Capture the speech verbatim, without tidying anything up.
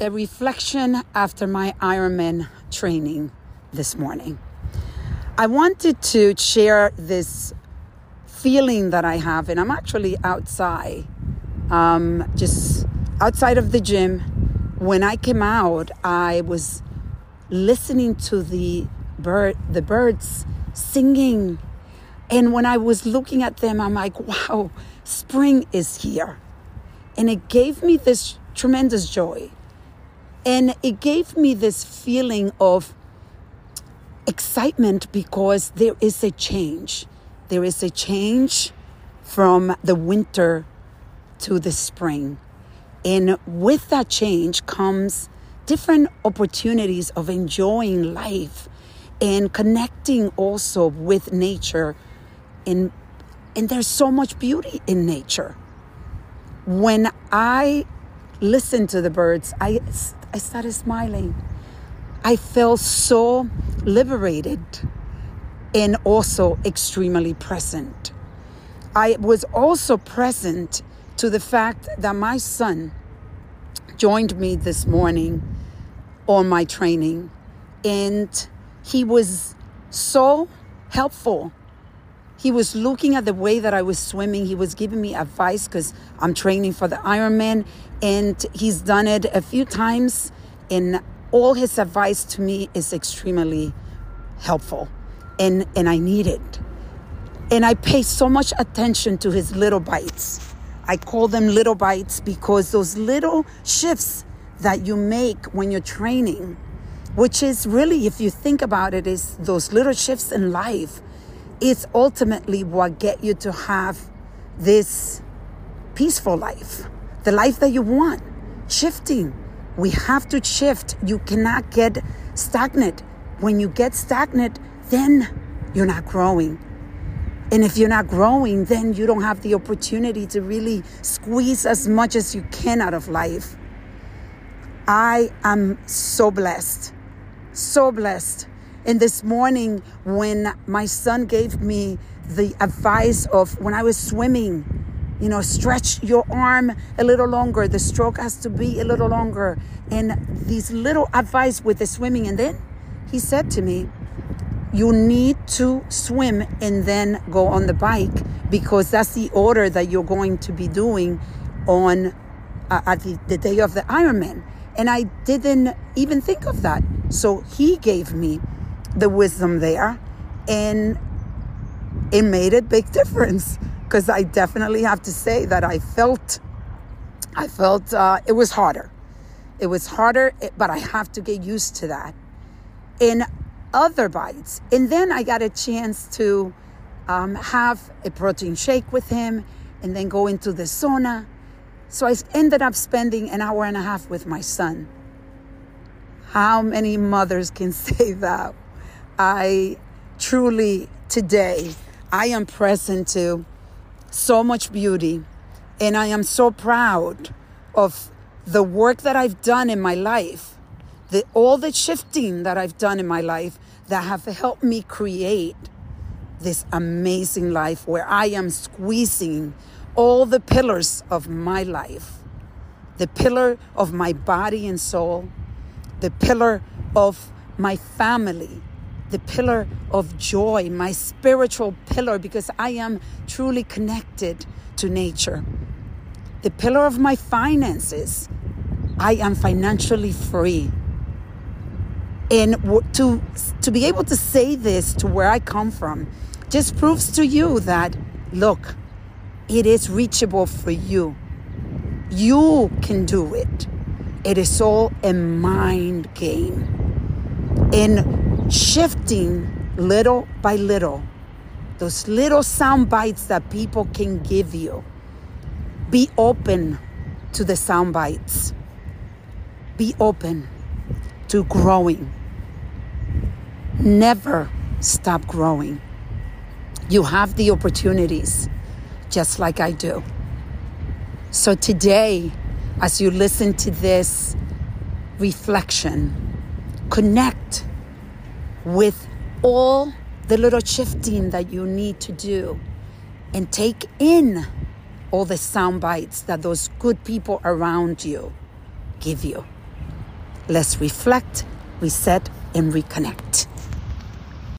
a reflection after my Ironman training this morning. I wanted to share this feeling that I have, and I'm actually outside, um, just outside of the gym. When I came out, I was listening to the bird, the birds singing. And when I was looking at them, I'm like, wow, spring is here. And it gave me this tremendous joy. And it gave me this feeling of excitement because there is a change. There is a change from the winter to the spring. And with that change comes different opportunities of enjoying life and connecting also with nature. And, and there's so much beauty in nature. When I listened to the birds, I, I started smiling. I felt so liberated and also extremely present. I was also present to the fact that my son joined me this morning on my training, and he was so helpful. He was looking at the way that I was swimming. He was giving me advice because I'm training for the Ironman, and he's done it a few times, and all his advice to me is extremely helpful. And, and I need it. And I pay so much attention to his little bites. I call them little bites because those little shifts that you make when you're training, which is really, if you think about it, is those little shifts in life, it's ultimately what get you to have this peaceful life, the life that you want. Shifting. We have to shift. You cannot get stagnant. When you get stagnant, then you're not growing. And if you're not growing, then you don't have the opportunity to really squeeze as much as you can out of life. I am so blessed, so blessed. And this morning when my son gave me the advice of when I was swimming, you know, stretch your arm a little longer. The stroke has to be a little longer. And these little advice with the swimming. And then he said to me, you need to swim and then go on the bike because that's the order that you're going to be doing on uh, at the, the day of the Ironman. And I didn't even think of that. So he gave me the wisdom there, and it made a big difference because I definitely have to say that I felt, I felt uh, it was harder. It was harder, but I have to get used to that. And other bites. And then I got a chance to um, have a protein shake with him and then go into the sauna. So I ended up spending an hour and a half with my son. How many mothers can say that? I truly, today, I am present to so much beauty, and I am so proud of the work that I've done in my life. The, all the shifting that I've done in my life that have helped me create this amazing life where I am squeezing all the pillars of my life. The pillar of my body and soul. The pillar of my family. The pillar of joy. My spiritual pillar, because I am truly connected to nature. The pillar of my finances. I am financially free. And to to be able to say this to where I come from just proves to you that, look, it is reachable for you. You can do it. It is all a mind game. And shifting little by little, those little sound bites that people can give you, be open to the sound bites. Be open to growing. Never stop growing. You have the opportunities, just like I do. So today, as you listen to this reflection, connect with all the little shifting that you need to do and take in all the sound bites that those good people around you give you. Let's reflect, reset, and reconnect.